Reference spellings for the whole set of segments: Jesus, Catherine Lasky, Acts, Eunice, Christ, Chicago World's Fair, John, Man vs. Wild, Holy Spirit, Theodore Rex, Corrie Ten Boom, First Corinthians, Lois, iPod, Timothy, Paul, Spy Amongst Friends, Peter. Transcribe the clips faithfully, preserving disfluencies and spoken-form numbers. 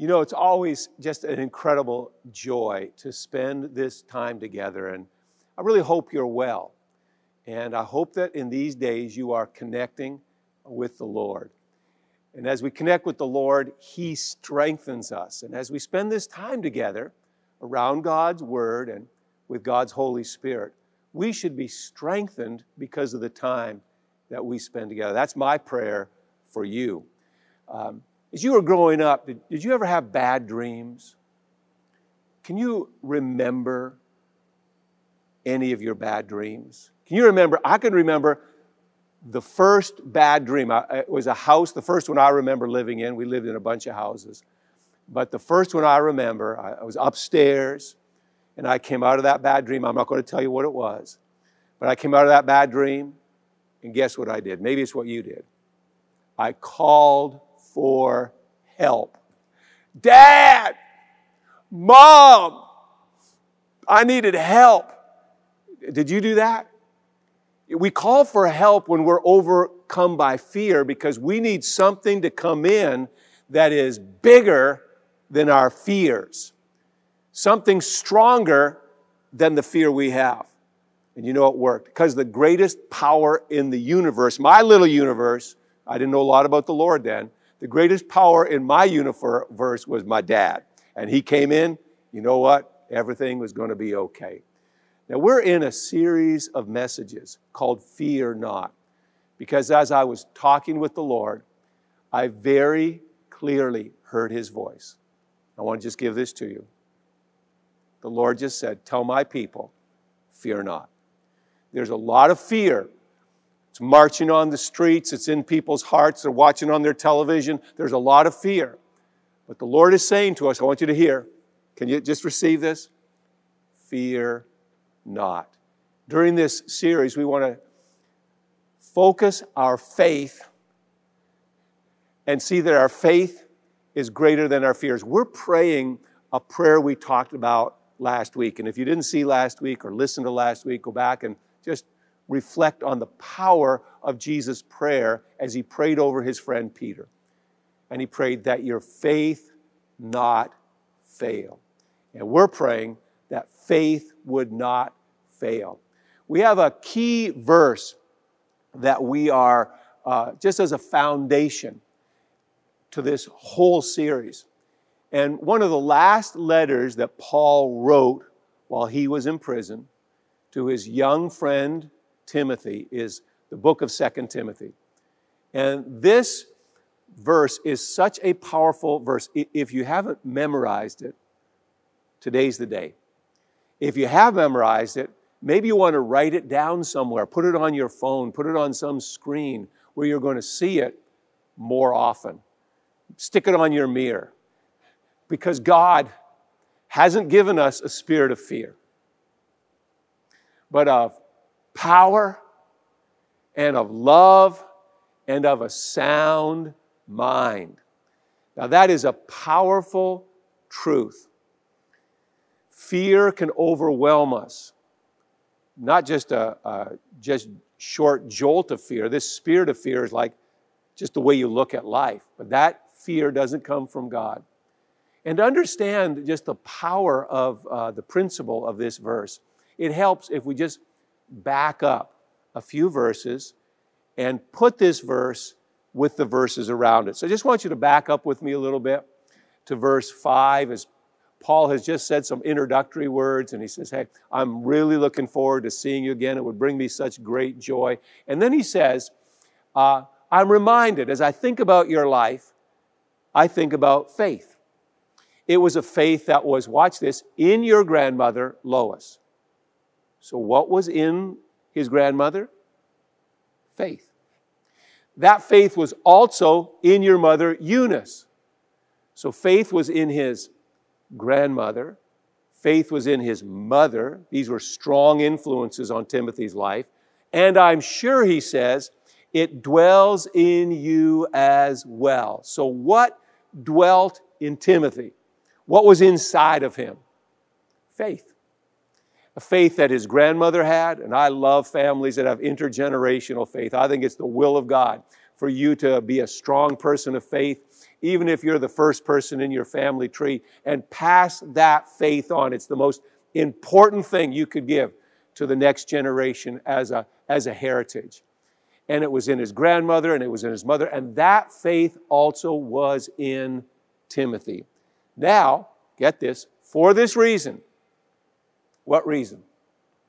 You know, it's always just an incredible joy to spend this time together, and I really hope you're well. And I hope that in these days you are connecting with the Lord. And as we connect with the Lord, He strengthens us. And as we spend this time together around God's Word and with God's Holy Spirit, we should be strengthened because of the time that we spend together. That's my prayer for you. Um, as you were growing up, did, did you ever have bad dreams? Can you remember any of your bad dreams? Can you remember? I can remember the first bad dream. I, it was a house, the first one I remember living in. We lived in a bunch of houses. But the first one I remember, I, I was upstairs, and I came out of that bad dream. I'm not going to tell you what it was. But I came out of that bad dream, and guess what I did? Maybe it's what you did. I called for help. Dad! Mom! I needed help. Did you do that? We call for help when we're overcome by fear because we need something to come in that is bigger than our fears. Something stronger than the fear we have. And you know it worked because the greatest power in the universe, my little universe, I didn't know a lot about the Lord then. The greatest power in my universe was my dad. And he came in, you know what? Everything was going to be okay. Now, we're in a series of messages called Fear Not, because as I was talking with the Lord, I very clearly heard His voice. I want to just give this to you. The Lord just said, tell my people, fear not. There's a lot of fear. It's marching on the streets. It's in people's hearts. They're watching on their television. There's a lot of fear. But the Lord is saying to us, I want you to hear. Can you just receive this? Fear not. During this series, we want to focus our faith and see that our faith is greater than our fears. We're praying a prayer we talked about last week. And if you didn't see last week or listen to last week, go back and just reflect on the power of Jesus' prayer as He prayed over His friend Peter. And He prayed that your faith not fail. And we're praying that faith would not fail. We have a key verse that we are, uh, just as a foundation to this whole series. And one of the last letters that Paul wrote while he was in prison to his young friend Timothy is the book of Second Timothy. And this verse is such a powerful verse. If you haven't memorized it, today's the day. If you have memorized it, maybe you want to write it down somewhere, put it on your phone, put it on some screen where you're going to see it more often. Stick it on your mirror because God hasn't given us a spirit of fear, but of power and of love and of a sound mind. Now that is a powerful truth. Fear can overwhelm us. Not just a, a just short jolt of fear. This spirit of fear is like just the way you look at life. But that fear doesn't come from God. And to understand just the power of uh, the principle of this verse, it helps if we just back up a few verses and put this verse with the verses around it. So I just want you to back up with me a little bit to verse five as Paul has just said some introductory words, and he says, hey, I'm really looking forward to seeing you again. It would bring me such great joy. And then he says, uh, I'm reminded, as I think about your life, I think about faith. It was a faith that was, watch this, in your grandmother, Lois. So what was in his grandmother? Faith. That faith was also in your mother, Eunice. So faith was in his grandmother. Faith was in his mother. These were strong influences on Timothy's life. And I'm sure, he says, it dwells in you as well. So what dwelt in Timothy? What was inside of him? Faith. A faith that his grandmother had, and I love families that have intergenerational faith. I think it's the will of God for you to be a strong person of faith even if you're the first person in your family tree, and pass that faith on. It's the most important thing you could give to the next generation as a, as a heritage. And it was in his grandmother, and it was in his mother, and that faith also was in Timothy. Now, get this, for this reason. What reason?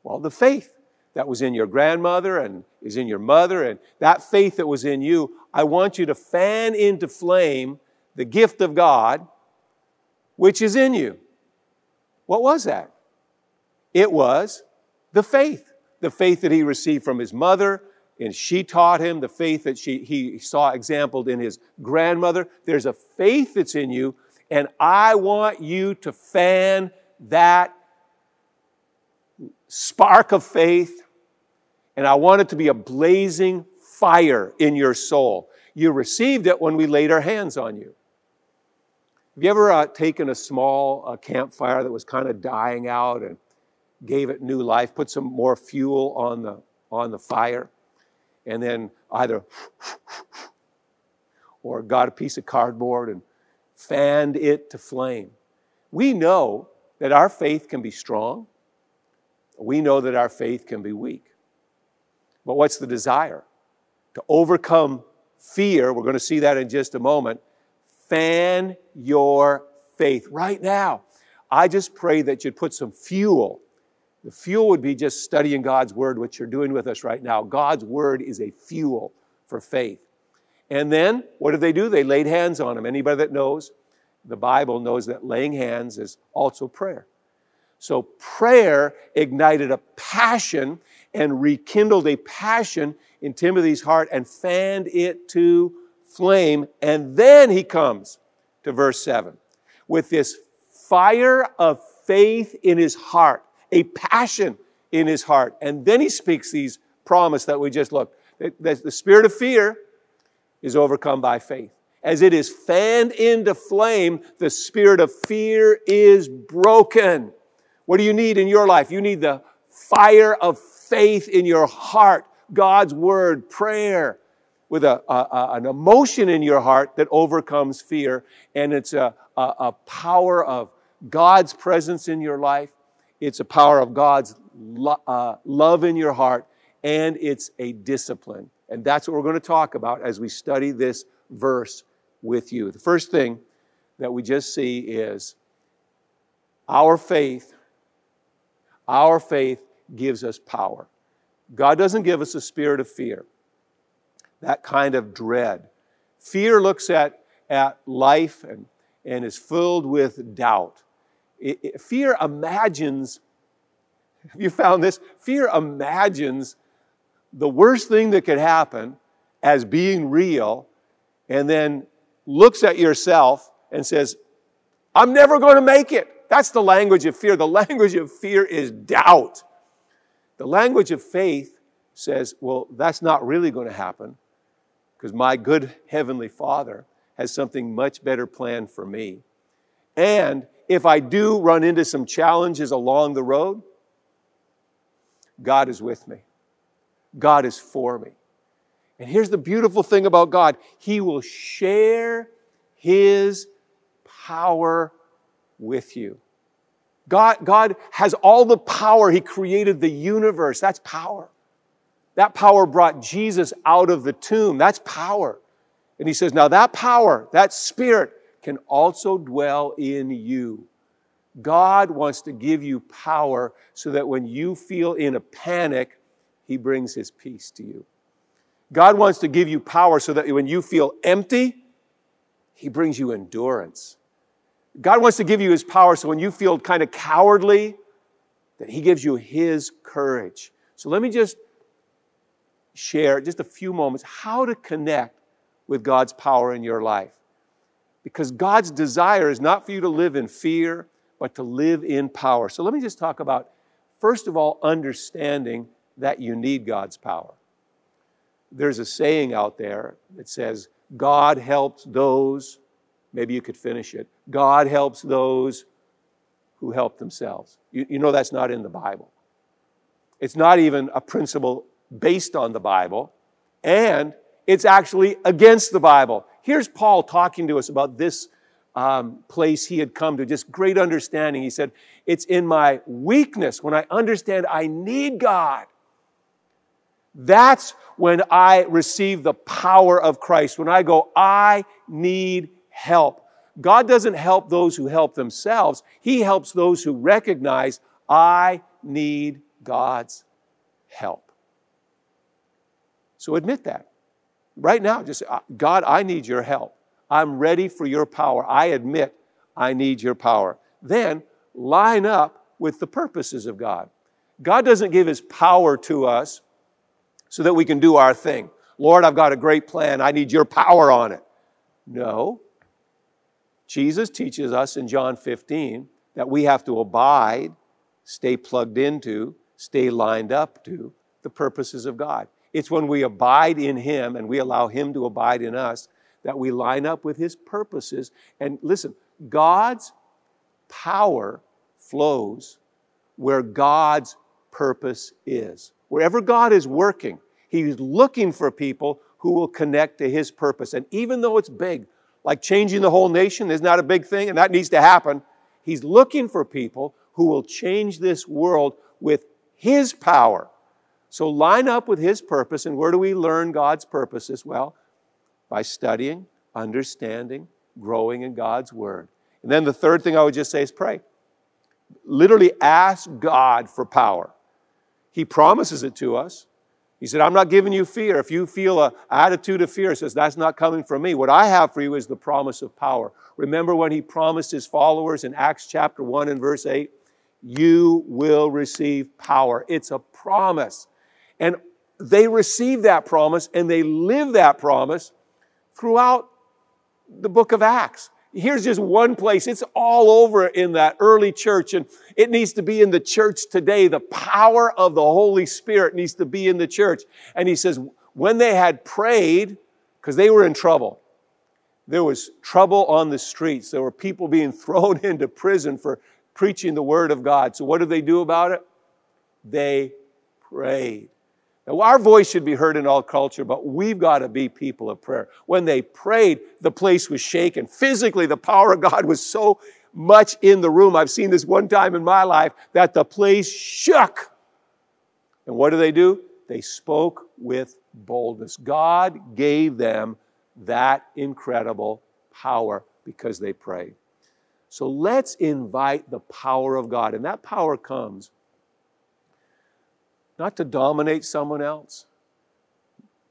Well, the faith that was in your grandmother and is in your mother, and that faith that was in you, I want you to fan into flame the gift of God which is in you. What was that? It was the faith. The faith that he received from his mother, and she taught him, the faith that she, he saw exampled in his grandmother. There's a faith that's in you, and I want you to fan that spark of faith, and I want it to be a blazing fire in your soul. You received it when we laid our hands on you. Have you ever uh, taken a small uh, campfire that was kind of dying out and gave it new life, put some more fuel on the, on the fire, and then either or got a piece of cardboard and fanned it to flame? We know that our faith can be strong. We know that our faith can be weak. But what's the desire? To overcome fear, we're going to see that in just a moment. Fan your faith right now. I just pray that you'd put some fuel. The fuel would be just studying God's Word, which you're doing with us right now. God's Word is a fuel for faith. And then, what did they do? They laid hands on him. Anybody that knows the Bible knows that laying hands is also prayer. So prayer ignited a passion and rekindled a passion in Timothy's heart and fanned it to flame. And then he comes to verse seven with this fire of faith in his heart, a passion in his heart. And then he speaks these promises that we just looked. The spirit of fear is overcome by faith. As it is fanned into flame, the spirit of fear is broken. What do you need in your life? You need the fire of faith in your heart, God's Word, prayer, with a, a, a, an emotion in your heart that overcomes fear. And it's a, a, a power of God's presence in your life. It's a power of God's lo- uh, love in your heart. And it's a discipline. And that's what we're going to talk about as we study this verse with you. The first thing that we just see is our faith. Our faith gives us power. God doesn't give us a spirit of fear, that kind of dread. Fear looks at, at life and, and is filled with doubt. It, it, fear imagines, have you found this? Fear imagines the worst thing that could happen as being real, and then looks at yourself and says, I'm never going to make it. That's the language of fear. The language of fear is doubt. The language of faith says, well, that's not really going to happen because my good Heavenly Father has something much better planned for me. And if I do run into some challenges along the road, God is with me. God is for me. And here's the beautiful thing about God. He will share His power with you. God, God has all the power. He created the universe. That's power. That power brought Jesus out of the tomb. That's power. And he says, now that power, that spirit, can also dwell in you. God wants to give you power so that when you feel in a panic, he brings his peace to you. God wants to give you power so that when you feel empty, he brings you endurance. God wants to give you his power so when you feel kind of cowardly, that he gives you his courage. So let me just share just a few moments how to connect with God's power in your life. Because God's desire is not for you to live in fear, but to live in power. So let me just talk about, first of all, understanding that you need God's power. There's a saying out there that says, God helps those, maybe you could finish it, God helps those who help themselves. You, you know that's not in the Bible. It's not even a principle based on the Bible, and it's actually against the Bible. Here's Paul talking to us about this um, place he had come to, just great understanding. He said, it's in my weakness, when I understand I need God, that's when I receive the power of Christ. When I go, I need help. God doesn't help those who help themselves. He helps those who recognize, I need God's help. So admit that. Right now, just, God, I need your help. I'm ready for your power. I admit I need your power. Then line up with the purposes of God. God doesn't give his power to us so that we can do our thing. Lord, I've got a great plan. I need your power on it. No. Jesus teaches us in John fifteen that we have to abide, stay plugged into, stay lined up to the purposes of God. It's when we abide in him and we allow him to abide in us that we line up with his purposes. And listen, God's power flows where God's purpose is. Wherever God is working, he's looking for people who will connect to his purpose. And even though it's big, like changing the whole nation is not a big thing, and that needs to happen, he's looking for people who will change this world with his power. So line up with his purpose, and where do we learn God's purposes? Well, by studying, understanding, growing in God's word. And then the third thing I would just say is pray. Literally ask God for power. He promises it to us. He said, I'm not giving you fear. If you feel an attitude of fear, it says, that's not coming from me. What I have for you is the promise of power. Remember when he promised his followers in Acts chapter one and verse eight, you will receive power. It's a promise. And they received that promise and they lived that promise throughout the book of Acts. Here's just one place. It's all over in that early church, and it needs to be in the church today. The power of the Holy Spirit needs to be in the church. And he says, when they had prayed, because they were in trouble, there was trouble on the streets. There were people being thrown into prison for preaching the word of God. So what did they do about it? They prayed. Now, our voice should be heard in all culture, but we've got to be people of prayer. When they prayed, the place was shaken. Physically, the power of God was so much in the room. I've seen this one time in my life that the place shook. And what do they do? They spoke with boldness. God gave them that incredible power because they prayed. So let's invite the power of God. And that power comes not to dominate someone else,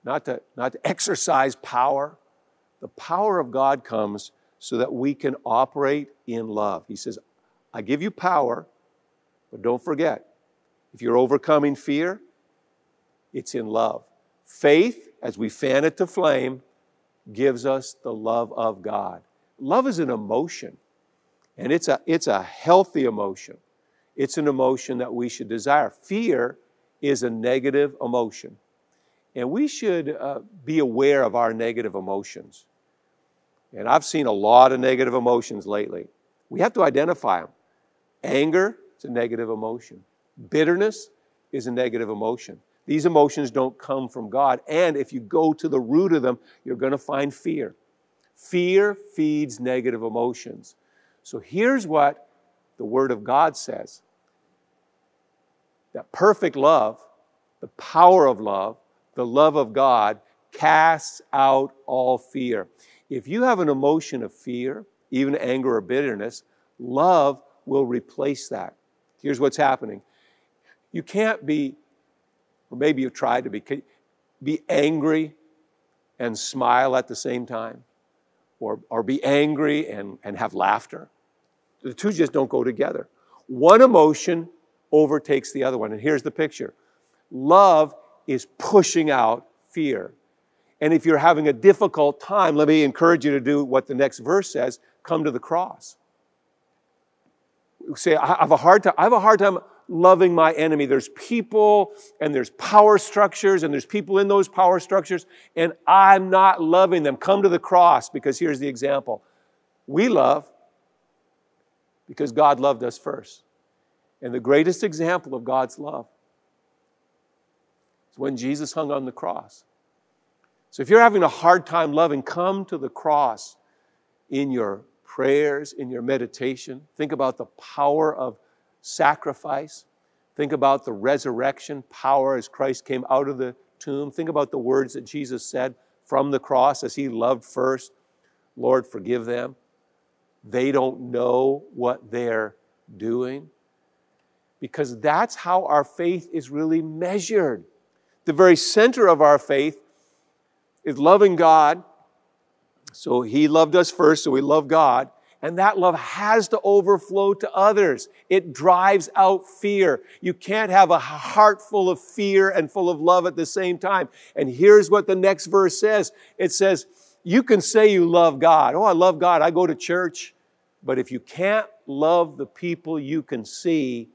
not to, not to exercise power. The power of God comes so that we can operate in love. He says, I give you power, but don't forget, if you're overcoming fear, it's in love. Faith, as we fan it to flame, gives us the love of God. Love is an emotion, and it's a, it's a healthy emotion. It's an emotion that we should desire. Fear is a negative emotion. And we should uh, be aware of our negative emotions. And I've seen a lot of negative emotions lately. We have to identify them. Anger is a negative emotion. Bitterness is a negative emotion. These emotions don't come from God. And if you go to the root of them, you're going to find fear. Fear feeds negative emotions. So here's what the Word of God says. That perfect love, the power of love, the love of God, casts out all fear. If you have an emotion of fear, even anger or bitterness, love will replace that. Here's what's happening. You can't be, or maybe you've tried to be, be angry and smile at the same time, or, or be angry and, and have laughter. The two just don't go together. One emotion overtakes the other one. And here's the picture. Love is pushing out fear. And if you're having a difficult time, let me encourage you to do what the next verse says, come to the cross. Say, I have a hard time, I have a hard time loving my enemy. There's people and there's power structures and there's people in those power structures and I'm not loving them. Come to the cross, because here's the example. We love because God loved us first. And the greatest example of God's love is when Jesus hung on the cross. So if you're having a hard time loving, come to the cross in your prayers, in your meditation. Think about the power of sacrifice. Think about the resurrection power as Christ came out of the tomb. Think about the words that Jesus said from the cross as he loved first. Lord, forgive them. They don't know what they're doing. Because that's how our faith is really measured. The very center of our faith is loving God. So he loved us first, so we love God. And that love has to overflow to others. It drives out fear. You can't have a heart full of fear and full of love at the same time. And here's what the next verse says. It says, you can say you love God. Oh, I love God. I go to church. But if you can't love the people you can see,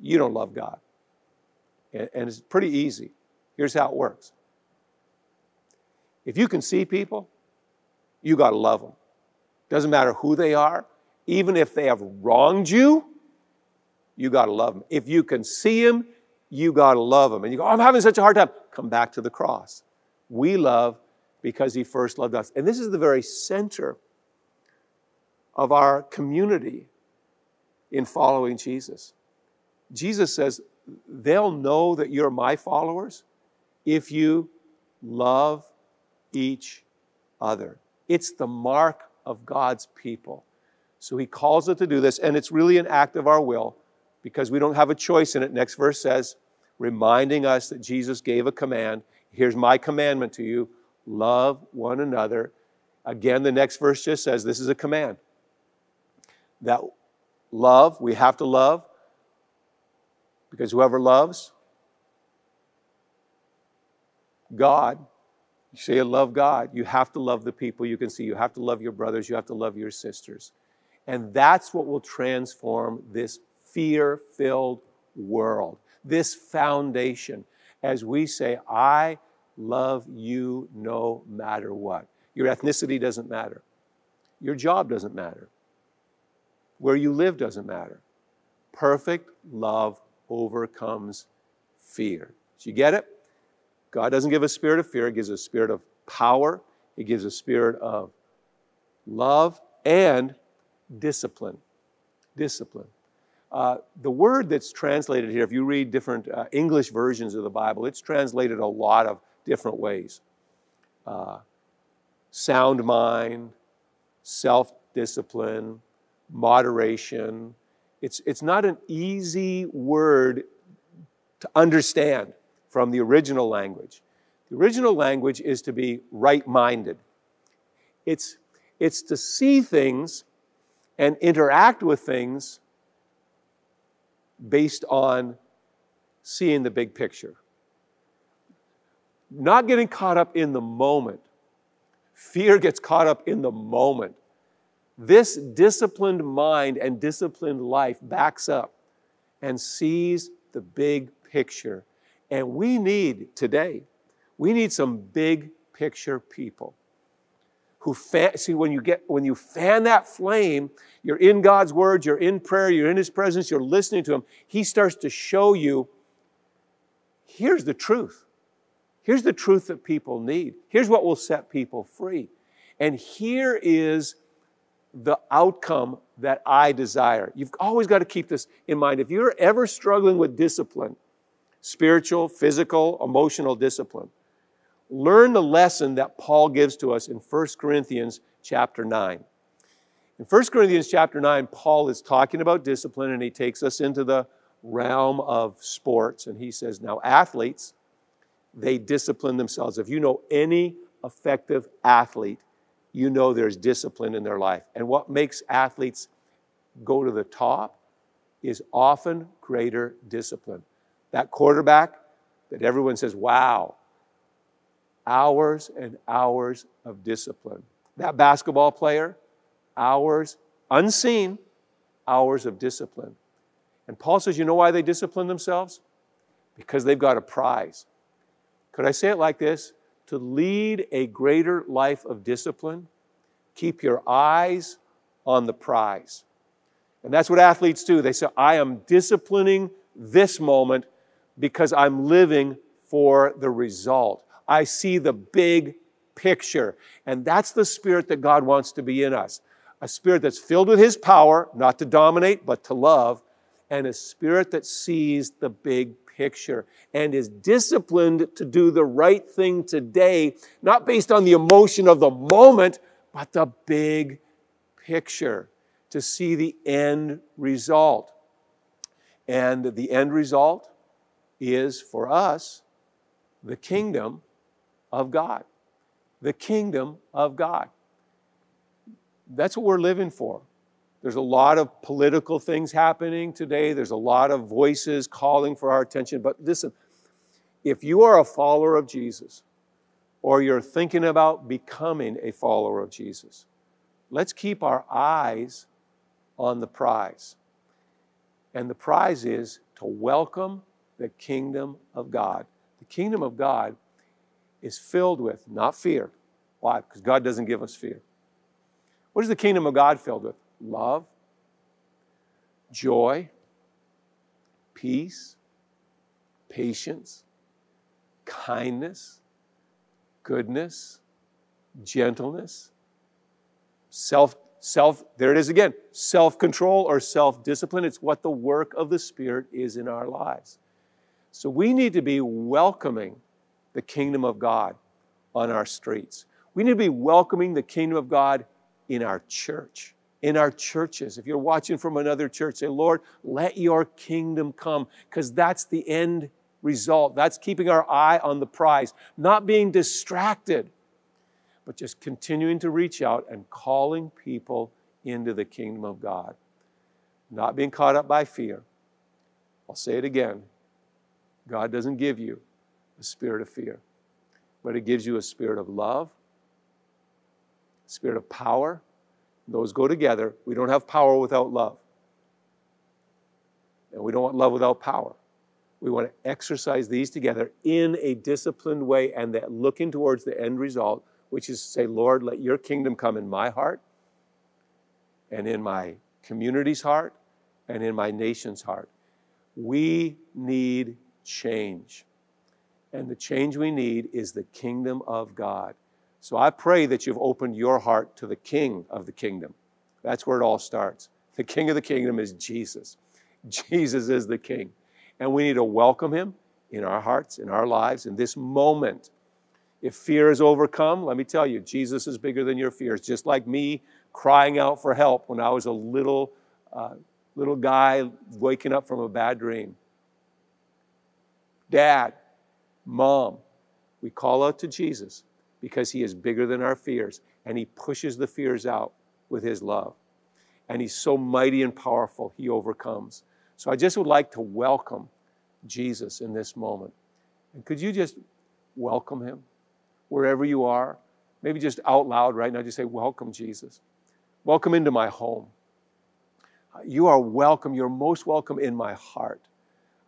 you don't love God. And, and it's pretty easy. Here's how it works. If you can see people, you got to love them. Doesn't matter who they are. Even if they have wronged you, you got to love them. If you can see them, you got to love them. And you go, oh, I'm having such a hard time. Come back to the cross. We love because he first loved us. And this is the very center of our community in following Jesus. Jesus says, they'll know that you're my followers if you love each other. It's the mark of of God's people. So he calls us to do this, and it's really an act of our will because we don't have a choice in it. Next verse says, reminding us that Jesus gave a command. Here's my commandment to you, love one another. Again, the next verse just says, this is a command. That love, we have to love because whoever loves God, you say you love God, you have to love the people you can see. You have to love your brothers. You have to love your sisters. And that's what will transform this fear-filled world, this foundation, as we say, I love you no matter what. Your ethnicity doesn't matter. Your job doesn't matter. Where you live doesn't matter. Perfect love overcomes fear. Do you get it? God doesn't give a spirit of fear. He gives a spirit of power. He gives a spirit of love and discipline. Discipline. Uh, the word that's translated here, if you read different uh, English versions of the Bible, it's translated a lot of different ways. Uh, sound mind, self-discipline, moderation. It's, it's not an easy word to understand. From the original language. The original language is to be right-minded. It's, it's to see things and interact with things based on seeing the big picture. Not getting caught up in the moment. Fear gets caught up in the moment. This disciplined mind and disciplined life backs up and sees the big picture. And we need today, we need some big picture people who fan, see when you get when you fan that flame, you're in God's word, you're in prayer, you're in his presence, you're listening to him. He starts to show you, here's the truth. Here's the truth that people need. Here's what will set people free. And here is the outcome that I desire. You've always got to keep this in mind. If you're ever struggling with discipline, spiritual, physical, emotional discipline. Learn the lesson that Paul gives to us in First Corinthians chapter nine. In First Corinthians chapter nine, Paul is talking about discipline and he takes us into the realm of sports. And he says, now athletes, they discipline themselves. If you know any effective athlete, you know there's discipline in their life. And what makes athletes go to the top is often greater discipline. That quarterback that everyone says, wow, hours and hours of discipline. That basketball player, hours, unseen, hours of discipline. And Paul says, you know why they discipline themselves? Because they've got a prize. Could I say it like this? To lead a greater life of discipline, keep your eyes on the prize. And that's what athletes do. They say, I am disciplining this moment because I'm living for the result. I see the big picture. And that's the spirit that God wants to be in us. A spirit that's filled with his power, not to dominate, but to love. And a spirit that sees the big picture and is disciplined to do the right thing today, not based on the emotion of the moment, but the big picture, to see the end result. And the end result is, for us, the kingdom of God. The kingdom of God. That's what we're living for. There's a lot of political things happening today. There's a lot of voices calling for our attention. But listen, if you are a follower of Jesus, or you're thinking about becoming a follower of Jesus, let's keep our eyes on the prize. And the prize is to welcome the kingdom of God. The kingdom of God is filled with, not fear. Why? Because God doesn't give us fear. What is the kingdom of God filled with? Love, joy, peace, patience, kindness, goodness, gentleness, self, self, there it is again, self-control or self-discipline. It's what the work of the Spirit is in our lives. So we need to be welcoming the kingdom of God on our streets. We need to be welcoming the kingdom of God in our church, in our churches. If you're watching from another church, say, Lord, let your kingdom come, because that's the end result. That's keeping our eye on the prize, not being distracted, but just continuing to reach out and calling people into the kingdom of God. Not being caught up by fear. I'll say it again. God doesn't give you a spirit of fear, but it gives you a spirit of love, spirit of power. Those go together. We don't have power without love. And we don't want love without power. We want to exercise these together in a disciplined way, and that looking towards the end result, which is to say, Lord, let your kingdom come in my heart and in my community's heart and in my nation's heart. We need change. And the change we need is the kingdom of God. So I pray that you've opened your heart to the King of the kingdom. That's where it all starts. The King of the kingdom is Jesus. Jesus is the King. And we need to welcome him in our hearts, in our lives, in this moment. If fear is overcome, let me tell you, Jesus is bigger than your fears. Just like me crying out for help when I was a little, uh, little guy waking up from a bad dream. Dad, Mom, we call out to Jesus, because he is bigger than our fears, and he pushes the fears out with his love. And he's so mighty and powerful, he overcomes. So I just would like to welcome Jesus in this moment. And could you just welcome him wherever you are? Maybe just out loud right now, just say, welcome, Jesus. Welcome into my home. You are welcome. You're most welcome in my heart.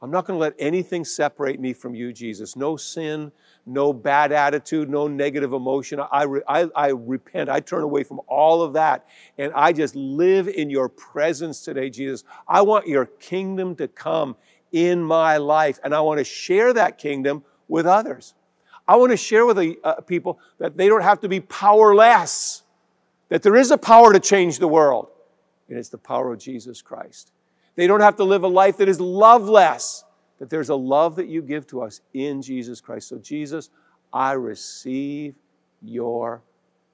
I'm not going to let anything separate me from you, Jesus. No sin, no bad attitude, no negative emotion. I, re- I, I repent. I turn away from all of that. And I just live in your presence today, Jesus. I want your kingdom to come in my life. And I want to share that kingdom with others. I want to share with the, uh, people that they don't have to be powerless. That there is a power to change the world. And it's the power of Jesus Christ. They don't have to live a life that is loveless. That there's a love that you give to us in Jesus Christ. So Jesus, I receive your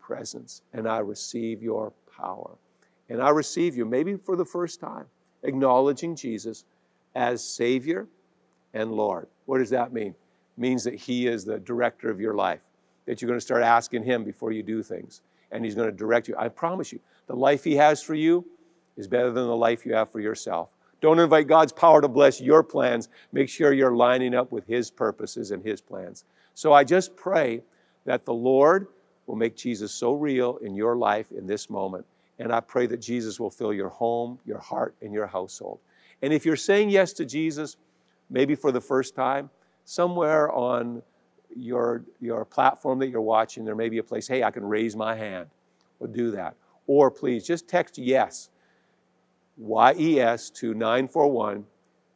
presence. And I receive your power. And I receive you, maybe for the first time, acknowledging Jesus as Savior and Lord. What does that mean? It means that he is the director of your life. That you're going to start asking him before you do things. And he's going to direct you. I promise you, the life he has for you is better than the life you have for yourself. Don't invite God's power to bless your plans. Make sure you're lining up with his purposes and his plans. So I just pray that the Lord will make Jesus so real in your life in this moment. And I pray that Jesus will fill your home, your heart, and your household. And if you're saying yes to Jesus, maybe for the first time, somewhere on your, your platform that you're watching, there may be a place, hey, I can raise my hand. Well, do that. Or please, just text yes. Y E S to nine four one,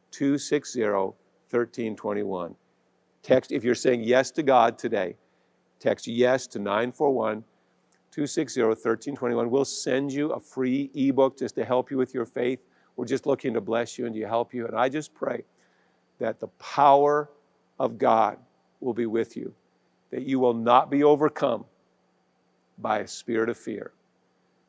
two six zero, one three two one. Text, if you're saying yes to God today, text yes to nine four one, two six zero, one three two one. We'll send you a free ebook just to help you with your faith. We're just looking to bless you and to help you. And I just pray that the power of God will be with you, that you will not be overcome by a spirit of fear.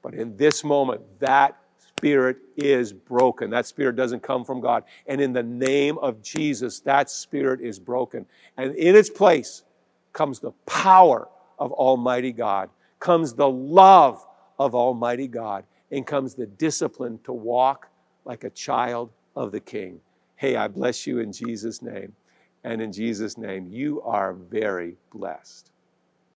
But in this moment, that spirit is broken. That spirit doesn't come from God. And in the name of Jesus, that spirit is broken. And in its place comes the power of Almighty God, comes the love of Almighty God, and comes the discipline to walk like a child of the King. Hey, I bless you in Jesus' name. And in Jesus' name, you are very blessed.